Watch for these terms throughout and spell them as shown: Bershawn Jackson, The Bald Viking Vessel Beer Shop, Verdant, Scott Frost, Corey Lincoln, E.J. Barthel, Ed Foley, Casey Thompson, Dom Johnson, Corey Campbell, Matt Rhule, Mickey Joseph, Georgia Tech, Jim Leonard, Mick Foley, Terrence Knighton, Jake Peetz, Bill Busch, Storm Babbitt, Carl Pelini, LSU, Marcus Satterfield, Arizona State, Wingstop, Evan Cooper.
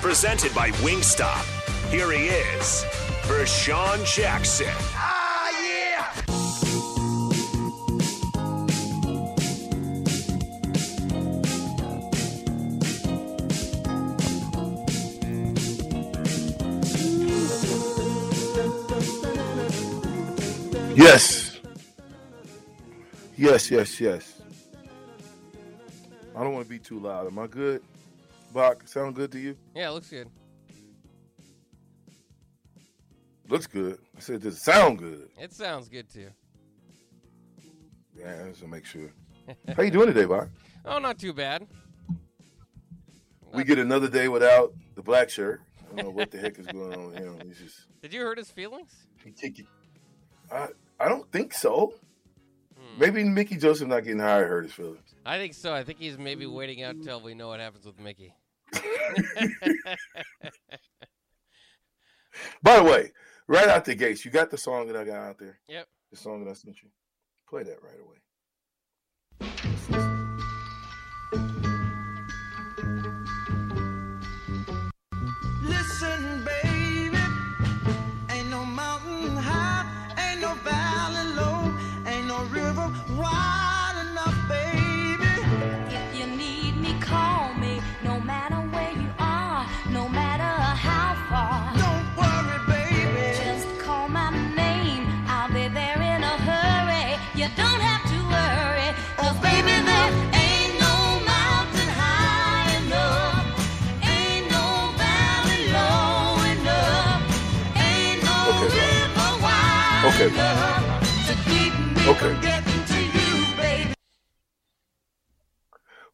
Presented by Wingstop. Here he is, Bershawn Jackson. Ah, yeah! Yes. I don't want to be too loud. Am I good? Bach, sound good to you? Yeah, it looks good. Looks good. I said, does it sound good? It sounds good, too. Yeah, just to make sure. How you doing today, Bach? Oh, not too bad. We get another day without the black shirt. I don't know what the heck is going on with him. He's just... Did you hurt his feelings? I don't think so. Maybe Mickey Joseph not getting hired hurt his feelings. I think so. I think he's maybe waiting out until we know what happens with Mickey. By the way, right out the gates, you got the song that I got out there? Yep. The song that I sent you? Play that right away. Listen, baby, ain't no mountain high, ain't no valley low, ain't no river wide enough, baby. If you need me, call me, no matter where you are, no matter how far. Don't worry, baby. Just call my name, I'll be there in a hurry. You don't have to worry, 'cause oh, baby, there ain't no mountain high enough, ain't no valley low enough, ain't no river wide enough. Okay.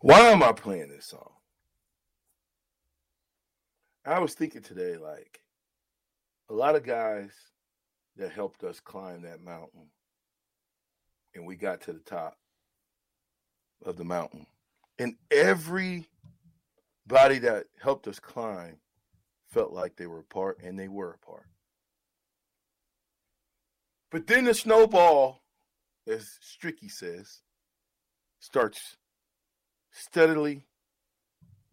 Why am I playing this song? I was thinking today, like, a lot of guys that helped us climb that mountain, and we got to the top of the mountain. And everybody that helped us climb felt like they were a part, and they were a part. But then the snowball, as Stricky says, starts steadily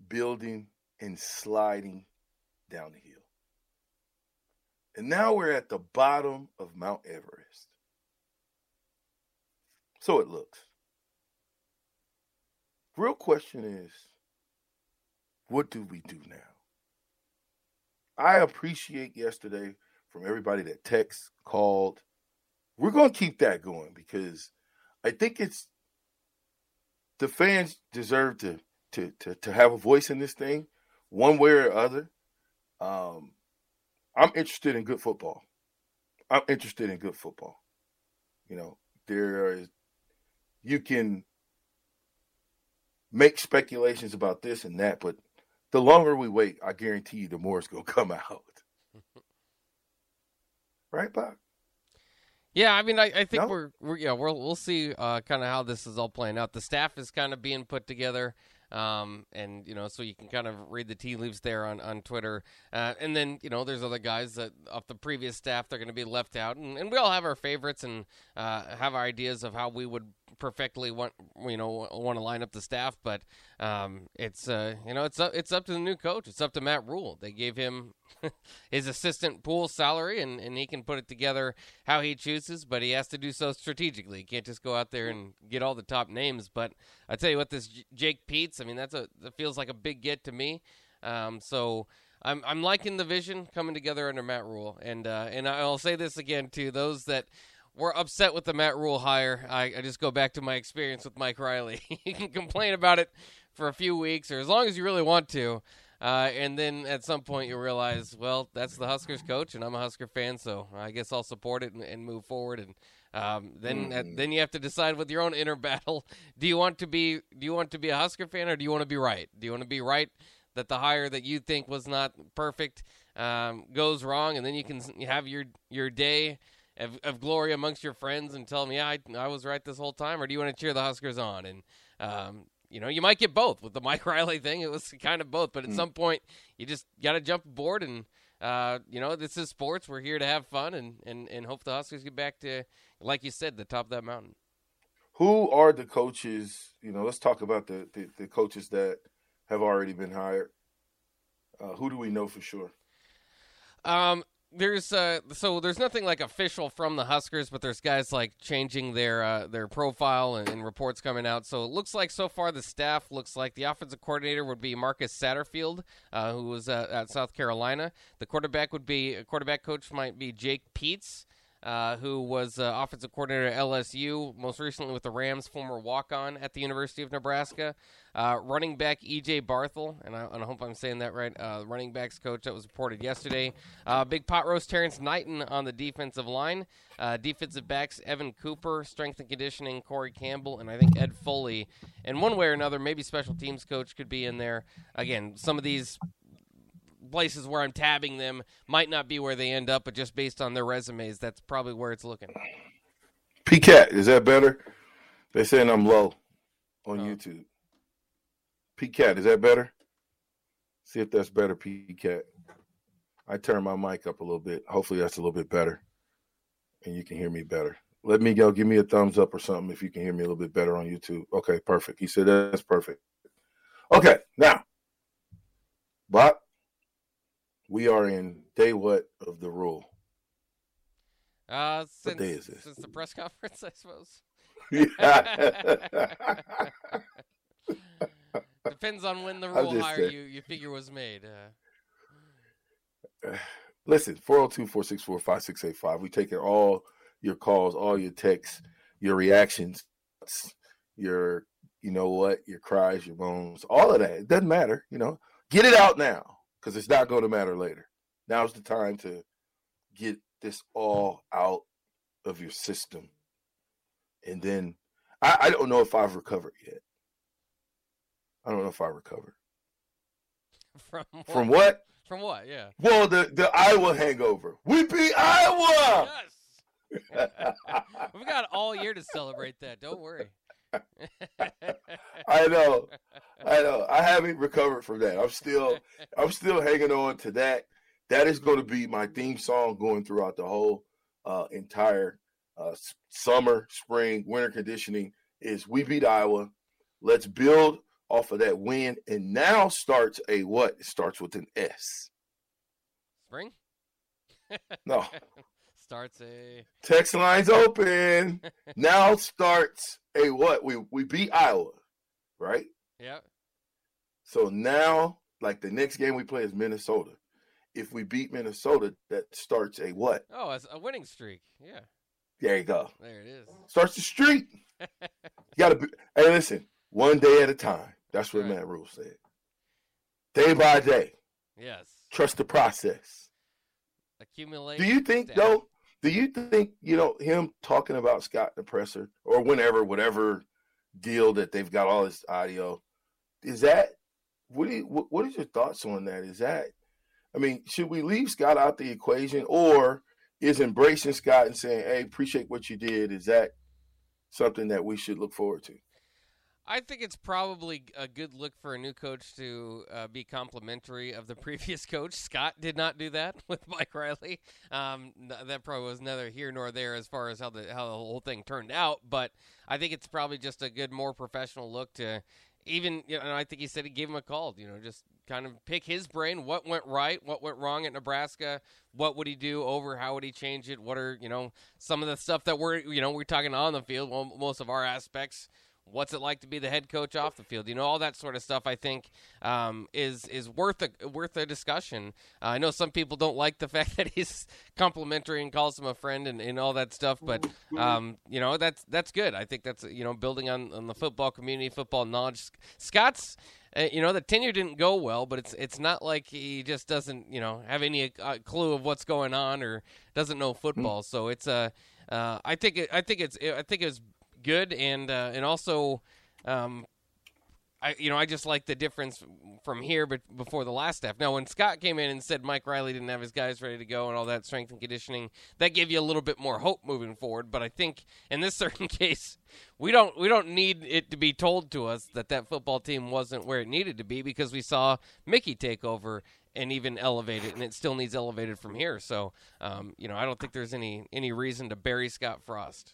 building and sliding down the hill. And now we're at the bottom of Mount Everest. So it looks. Real question is, what do we do now? I appreciate yesterday from everybody that texted, called. We're going to keep that going because I think it's the fans deserve to have a voice in this thing one way or other. I'm interested in good football. You know, you can make speculations about this and that, but the longer we wait, I guarantee you the more it's going to come out. Right, Bob? Yeah, I mean, I think we'll see kind of how this is all playing out. The staff is kind of being put together, and you know, so you can kind of read the tea leaves there on Twitter. And then you know, there's other guys that off the previous staff they're going to be left out, and we all have our favorites and have our ideas of how we would perfectly want to line up the staff. But it's up to the new coach. It's up to Matt Rhule. They gave him his assistant pool salary, and he can put it together how he chooses, but he has to do so strategically. He can't just go out there and get all the top names. But I tell you what, this Jake Peetz, I mean, that feels like a big get to me. So I'm liking the vision coming together under Matt Rhule. And I'll say this again, too. Those that were upset with the Matt Rhule hire, I just go back to my experience with Mike Riley. You can complain about it for a few weeks or as long as you really want to. And then at some point you'll realize, well, that's the Huskers coach, and I'm a Husker fan, so I guess I'll support it and move forward. And then you have to decide with your own inner battle: do you want to be a Husker fan, or do you want to be right? Do you want to be right that the hire that you think was not perfect goes wrong, and then you can have your day of glory amongst your friends and tell them, yeah, I was right this whole time, or do you want to cheer the Huskers on? And you know, you might get both. With the Mike Riley thing, it was kind of both. But at some point, you just got to jump aboard. And, you know, this is sports. We're here to have fun and hope the Huskers get back to, like you said, the top of that mountain. Who are the coaches? You know, let's talk about the coaches that have already been hired. Who do we know for sure? There's nothing like official from the Huskers, but there's guys like changing their profile and reports coming out. So it looks like so far the staff looks like the offensive coordinator would be Marcus Satterfield, who was at South Carolina. The quarterback coach might be Jake Peetz, who was offensive coordinator at LSU, most recently with the Rams, former walk-on at the University of Nebraska. Running back E.J. Barthel, and I hope I'm saying that right, running backs coach that was reported yesterday. Big pot roast Terrence Knighton on the defensive line. Defensive backs Evan Cooper, strength and conditioning Corey Campbell, and I think Ed Foley. And one way or another, maybe special teams coach could be in there. Again, some of these places where I'm tabbing them might not be where they end up, but just based on their resumes, that's probably where it's looking. PCAT, is that better? They're saying I'm low on YouTube. PCAT, is that better? See if that's better, PCAT. I turned my mic up a little bit. Hopefully that's a little bit better, and you can hear me better. Let me go. Give me a thumbs up or something if you can hear me a little bit better on YouTube. Okay, perfect. He said that's perfect. Okay, now, Bob, we are in day what of the Rhule? What day is this? Since the press conference, I suppose. Depends on when the Rhule hire you figure was made. Listen, 402-464-5685. We take all your calls, all your texts, your reactions, your, you know what, your cries, your moans, all of that. It doesn't matter, you know. Get it out now, because it's not going to matter later. Now's the time to get this all out of your system. And then I don't know if I've recovered yet. I don't know if I recovered. From what? From what, yeah. Well, the Iowa hangover. We beat Iowa! Yes! We've got all year to celebrate that. Don't worry. I know. I haven't recovered from that. I'm still hanging on to that. That is going to be my theme song going throughout the whole entire summer, spring, winter conditioning is we beat Iowa. Let's build off of that win. And now starts a what? It starts with an S. Spring? No. Starts a text lines open. Now starts a what? We beat Iowa, right? Yeah. So now, like the next game we play is Minnesota. If we beat Minnesota, that starts a what? Oh, it's a winning streak. Yeah. There you go. There it is. Starts the streak. You gotta be. Hey, listen. One day at a time. That's what Matt Rhule said. Day by day. Yes. Trust the process. Accumulate. Do you think though? Do you think, you know, him talking about Scott the presser or whenever, whatever deal that they've got all this audio, is that, what is your thoughts on that? Is that, I mean, should we leave Scott out the equation, or is embracing Scott and saying, hey, appreciate what you did, is that something that we should look forward to? I think it's probably a good look for a new coach to be complimentary of the previous coach. Scott did not do that with Mike Riley. That probably was neither here nor there as far as how the whole thing turned out. But I think it's probably just a good, more professional look to even, you know, and I think he said he gave him a call, you know, just kind of pick his brain. What went right? What went wrong at Nebraska? What would he do over? How would he change it? What are, you know, some of the stuff that we're talking on the field, well, most of our aspects. what's it like to be the head coach off the field? You know, all that sort of stuff, I think, is worth a discussion. I know some people don't like the fact that he's complimentary and calls him a friend and all that stuff, but, you know, that's good. I think that's, you know, building on the football community, football knowledge. Scott's, you know, the tenure didn't go well, but it's not like he just doesn't, you know, have any clue of what's going on or doesn't know football. So it's I think it's good, and also, I just like the difference from here, but before the last half. Now, when Scott came in and said Mike Riley didn't have his guys ready to go and all that strength and conditioning, that gave you a little bit more hope moving forward. But I think in this certain case, we don't need it to be told to us that football team wasn't where it needed to be, because we saw Mickey take over and even elevate it, and it still needs elevated from here. So, I don't think there's any reason to bury Scott Frost.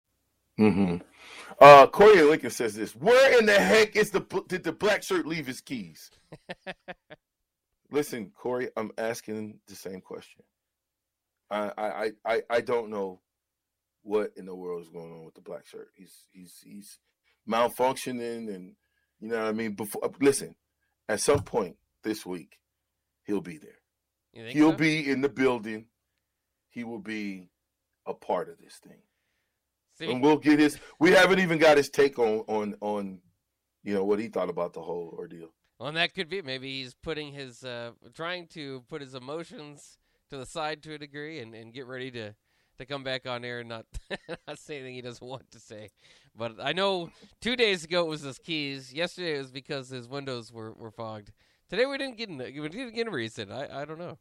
Mm-hmm. Corey Lincoln says this. Where in the heck did the black shirt leave his keys? Listen, Corey, I'm asking the same question. I don't know what in the world is going on with the black shirt. He's malfunctioning, and you know what I mean. Listen, at some point this week, he'll be there. You think he'll be in the building. He will be a part of this thing. And we'll get his. We haven't even got his take on you know, what he thought about the whole ordeal. Well, and that could be maybe he's putting his trying to put his emotions to the side to a degree and get ready to come back on air and not say anything he doesn't want to say. But I know 2 days ago it was his keys. Yesterday it was because his windows were fogged. Today we didn't get a reason. I don't know.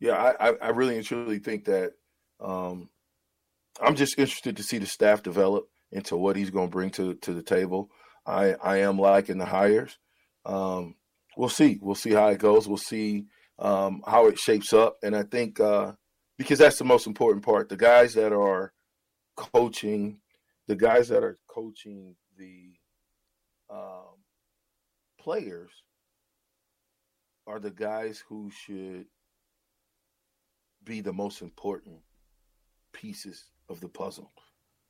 Yeah, I really and truly think that. I'm just interested to see the staff develop into what he's going to bring to the table. I am liking the hires. We'll see. We'll see how it goes. We'll see how it shapes up. And I think because that's the most important part, the guys that are coaching the players are the guys who should be the most important pieces of the puzzle.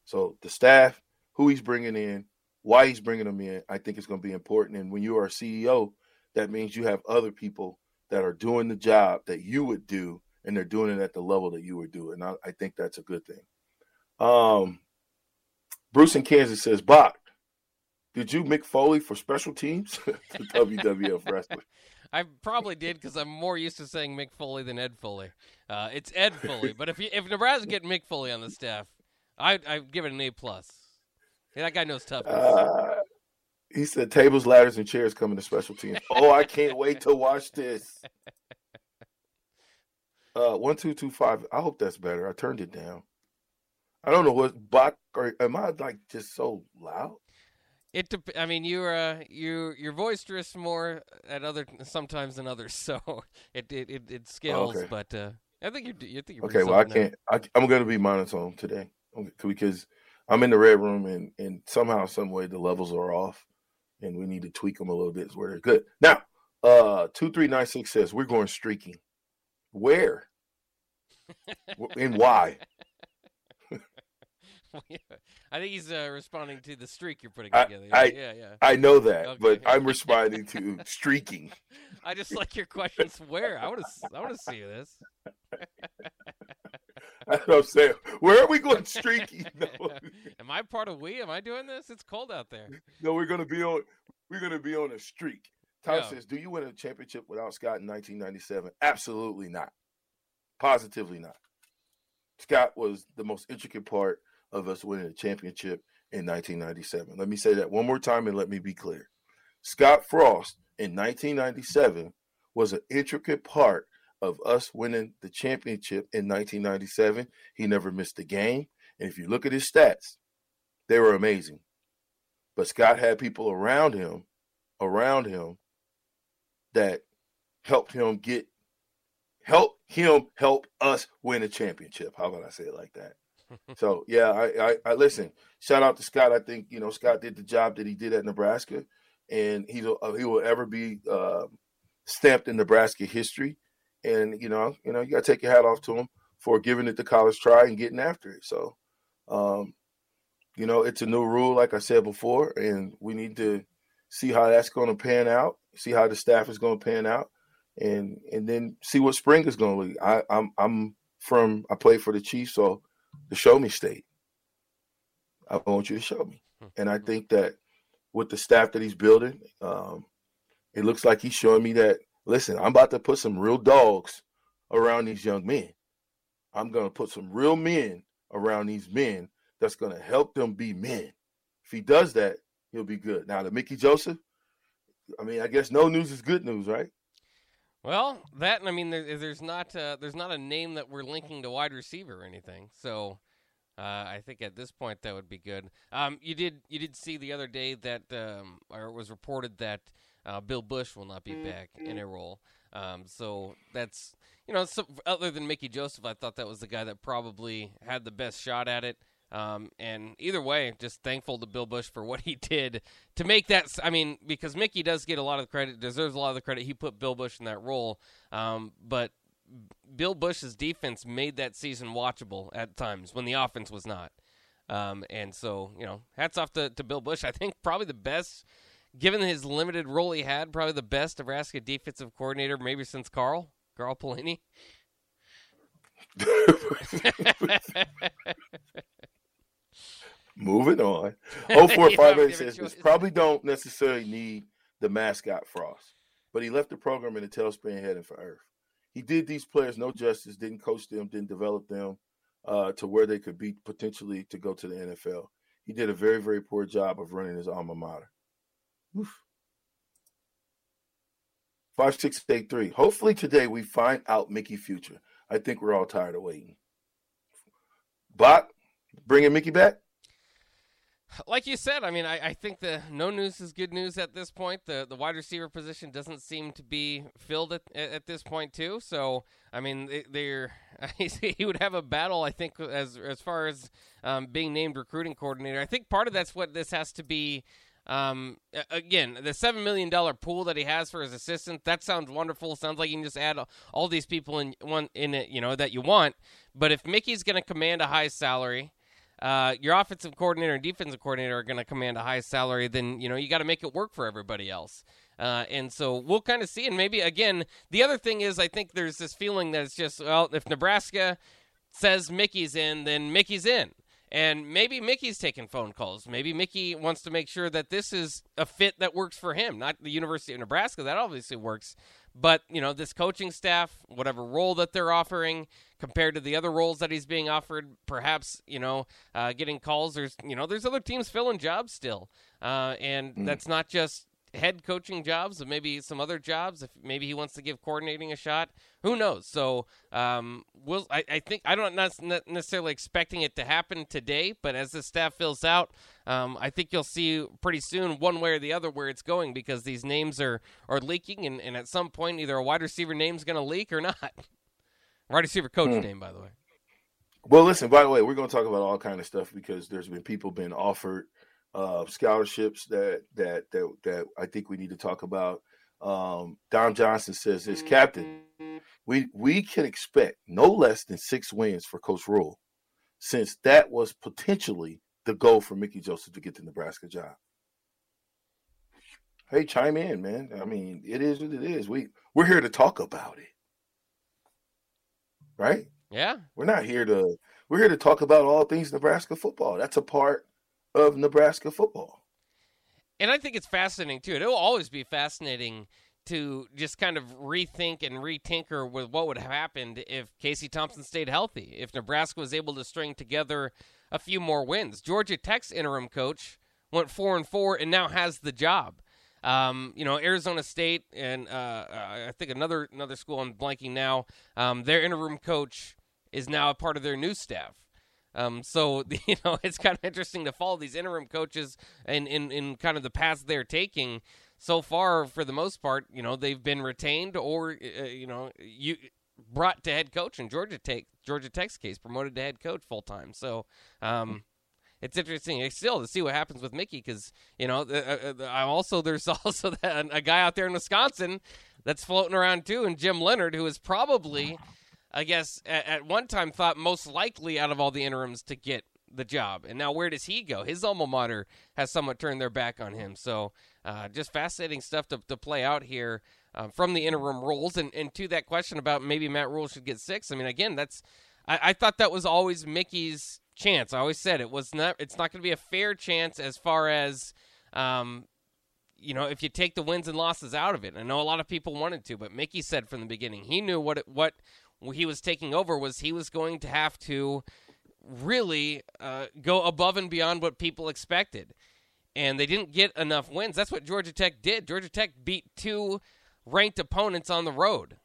So the staff, who he's bringing in, why he's bringing them in, I think it's going to be important. And when you are a CEO, that means you have other people that are doing the job that you would do, and they're doing it at the level that you would do. And I think that's a good thing. Bruce in Kansas says, Bach, did you Mick Foley for special teams? WWF wrestling. I probably did, because I'm more used to saying Mick Foley than Ed Foley. It's Ed Foley, but if Nebraska get Mick Foley on the staff, I'd give it an A+. Yeah, that guy knows toughness. He said tables, ladders, and chairs coming to special teams. Oh, I can't wait to watch this. 1225. I hope that's better. I turned it down. I don't know what Bach, or am I like just so loud? I mean, you're boisterous more at other sometimes than others, so it scales. Okay. But I think you're okay. Well, I can't. I'm going to be monotone today because I'm in the red room, and somehow, some way, the levels are off, and we need to tweak them a little bit. It's where they're good. Now, 2396 says, we're going streaking. Where? And why? I think he's responding to the streak you're putting together. I know that, okay. But I'm responding to streaking. I just like your questions. Where? I want to see this. That's what I'm saying. Where are we going streaking? No. Am I part of we? Am I doing this? It's cold out there. No, we're gonna be on a streak. Tom says, do you win a championship without Scott in 1997? Absolutely not. Positively not. Scott was the most intricate part of us winning a championship in 1997. Let me say that one more time and let me be clear. Scott Frost in 1997 was an intricate part of us winning the championship in 1997. He never missed a game. And if you look at his stats, they were amazing. But Scott had people around him that helped him help us win a championship. How about I say it like that? So, yeah, I listen, shout out to Scott. I think, Scott did the job that he did at Nebraska, and he will ever be stamped in Nebraska history. And, you got to take your hat off to him for giving it the college try and getting after it. So, it's a new rule, like I said before, and we need to see how that's going to pan out, see how the staff is going to pan out, and then see what spring is going to look like. I play for the Chiefs, so the show me state. I want you to show me. And I think that with the staff that he's building, it looks like he's showing me that, listen, I'm about to put some real dogs around these young men. I'm going to put some real men around these men that's going to help them be men. If he does that, he'll be good. Now, to Mickey Joseph, I guess no news is good news, right? Well, that, there's not a name that we're linking to wide receiver or anything. So I think at this point that would be good. You did see the other day that, or it was reported that Bill Busch will not be back in a role. So that's, other than Mickey Joseph, I thought that was the guy that probably had the best shot at it. And either way, just thankful to Bill Busch for what he did to make that. Because Mickey does get a lot of the credit, deserves a lot of the credit. He put Bill Busch in that role. But Bill Busch's defense made that season watchable at times when the offense was not. And so, hats off to Bill Busch. I think probably the best, given his limited role he had, probably the best Nebraska defensive coordinator maybe since Carl Pelini. Moving on. 0458 says this probably don't necessarily need the mascot Frost, but he left the program in a tailspin heading for Earth. He did these players no justice, didn't coach them, didn't develop them to where they could be potentially to go to the NFL. He did a very, very poor job of running his alma mater. Oof. 5683. Hopefully today we find out Mickey's future. I think we're all tired of waiting. But bringing Mickey back? Like you said, I think the no news is good news at this point. The wide receiver position doesn't seem to be filled at this point too. So he would have a battle. I think as far as being named recruiting coordinator. I think part of that's what this has to be. Again, the $7 million pool that he has for his assistant, that sounds wonderful. Sounds like you can just add all these people in it, that you want. But if Mickey's going to command a high salary, your offensive coordinator and defensive coordinator are going to command a high salary, then, you got to make it work for everybody else. And so we'll kind of see. And maybe, again, the other thing is I think there's this feeling that it's just, well, if Nebraska says Mickey's in, then Mickey's in. And maybe Mickey's taking phone calls. Maybe Mickey wants to make sure that this is a fit that works for him, not the University of Nebraska. That obviously works. But, this coaching staff, whatever role that they're offering compared to the other roles that he's being offered, perhaps, getting calls. There's other teams filling jobs still. And that's not just head coaching jobs, but maybe some other jobs. If maybe he wants to give coordinating a shot, who knows? So I'm not necessarily expecting it to happen today, but as the staff fills out, I think you'll see pretty soon one way or the other where it's going, because these names are leaking, and at some point either a wide receiver name's going to leak or not. Wide receiver coach name, by the way. Well, listen, by the way, we're going to talk about all kind of stuff because there's been people been offered scholarships that I think we need to talk about. Dom Johnson says this, Captain, we can expect no less than 6 wins for Coach Rhule, since that was potentially the goal for Mickey Joseph to get the Nebraska job. Hey, chime in, man. I mean, it is what it is. We're here to talk about it. Right? Yeah. We're here to talk about all things Nebraska football. That's a part of Nebraska football. And I think it's fascinating, too. It'll always be fascinating to just kind of rethink and retinker with what would have happened if Casey Thompson stayed healthy, if Nebraska was able to string together a few more wins. Georgia Tech's interim coach went 4-4 and now has the job. Arizona State and I think another school I'm blanking now, their interim coach is now a part of their new staff. So it's kind of interesting to follow these interim coaches and in kind of the paths they're taking. So far, for the most part, they've been retained or, you brought to head coach in Georgia Tech's case, promoted to head coach full time. So it's interesting still to see what happens with Mickey because, there's also a guy out there in Wisconsin that's floating around too, and Jim Leonard, who is probably, I guess, at one time thought most likely out of all the interims to get the job. And now where does he go? His alma mater has somewhat turned their back on him. So just fascinating stuff to play out here from the interim roles. And to that question about maybe Matt Rhule should get 6, I mean, again, I thought that was always Mickey's chance. I always said it's not going to be a fair chance as far as, if you take the wins and losses out of it. I know a lot of people wanted to, but Mickey said from the beginning he knew what he was taking over was he was going to have to really go above and beyond what people expected. And they didn't get enough wins. That's what Georgia Tech did. Georgia Tech beat 2 ranked opponents on the road.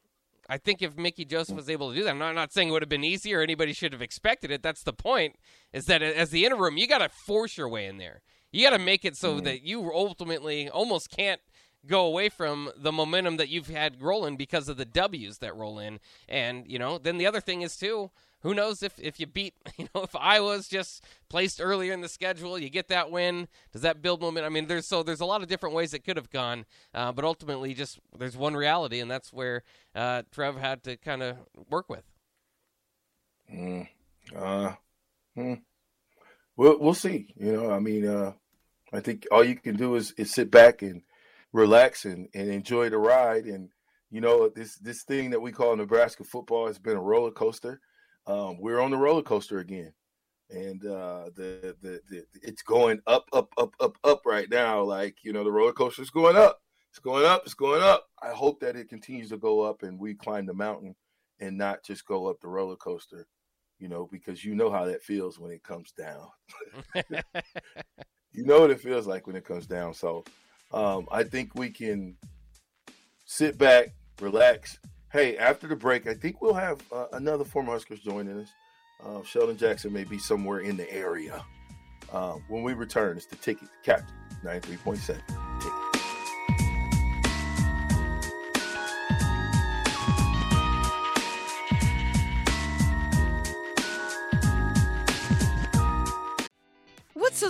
I think if Mickey Joseph was able to do that, I'm not saying it would have been easy or anybody should have expected it. That's the point, is that as the interim, you got to force your way in there. You got to make it so that you ultimately almost can't go away from the momentum that you've had rolling because of the W's that roll in. And, then the other thing is, too, who knows if you beat, if Iowa's just placed earlier in the schedule, you get that win, does that build momentum? I mean, there's a lot of different ways it could have gone, but ultimately just there's one reality, and that's where Trev had to kind of work with. We'll see. I think all you can do is sit back and relax and enjoy the ride. And, this thing that we call Nebraska football has been a roller coaster. We're on the roller coaster again, and it's going up right now. Like, the roller coaster is going up. It's going up. It's going up. I hope that it continues to go up and we climb the mountain and not just go up the roller coaster, because how that feels when it comes down. You know what it feels like when it comes down. So I think we can sit back, relax. Hey, after the break, I think we'll have another former Huskers joining us. Sheldon Jackson may be somewhere in the area. When we return, it's The Ticket, Captain 93.7. What's so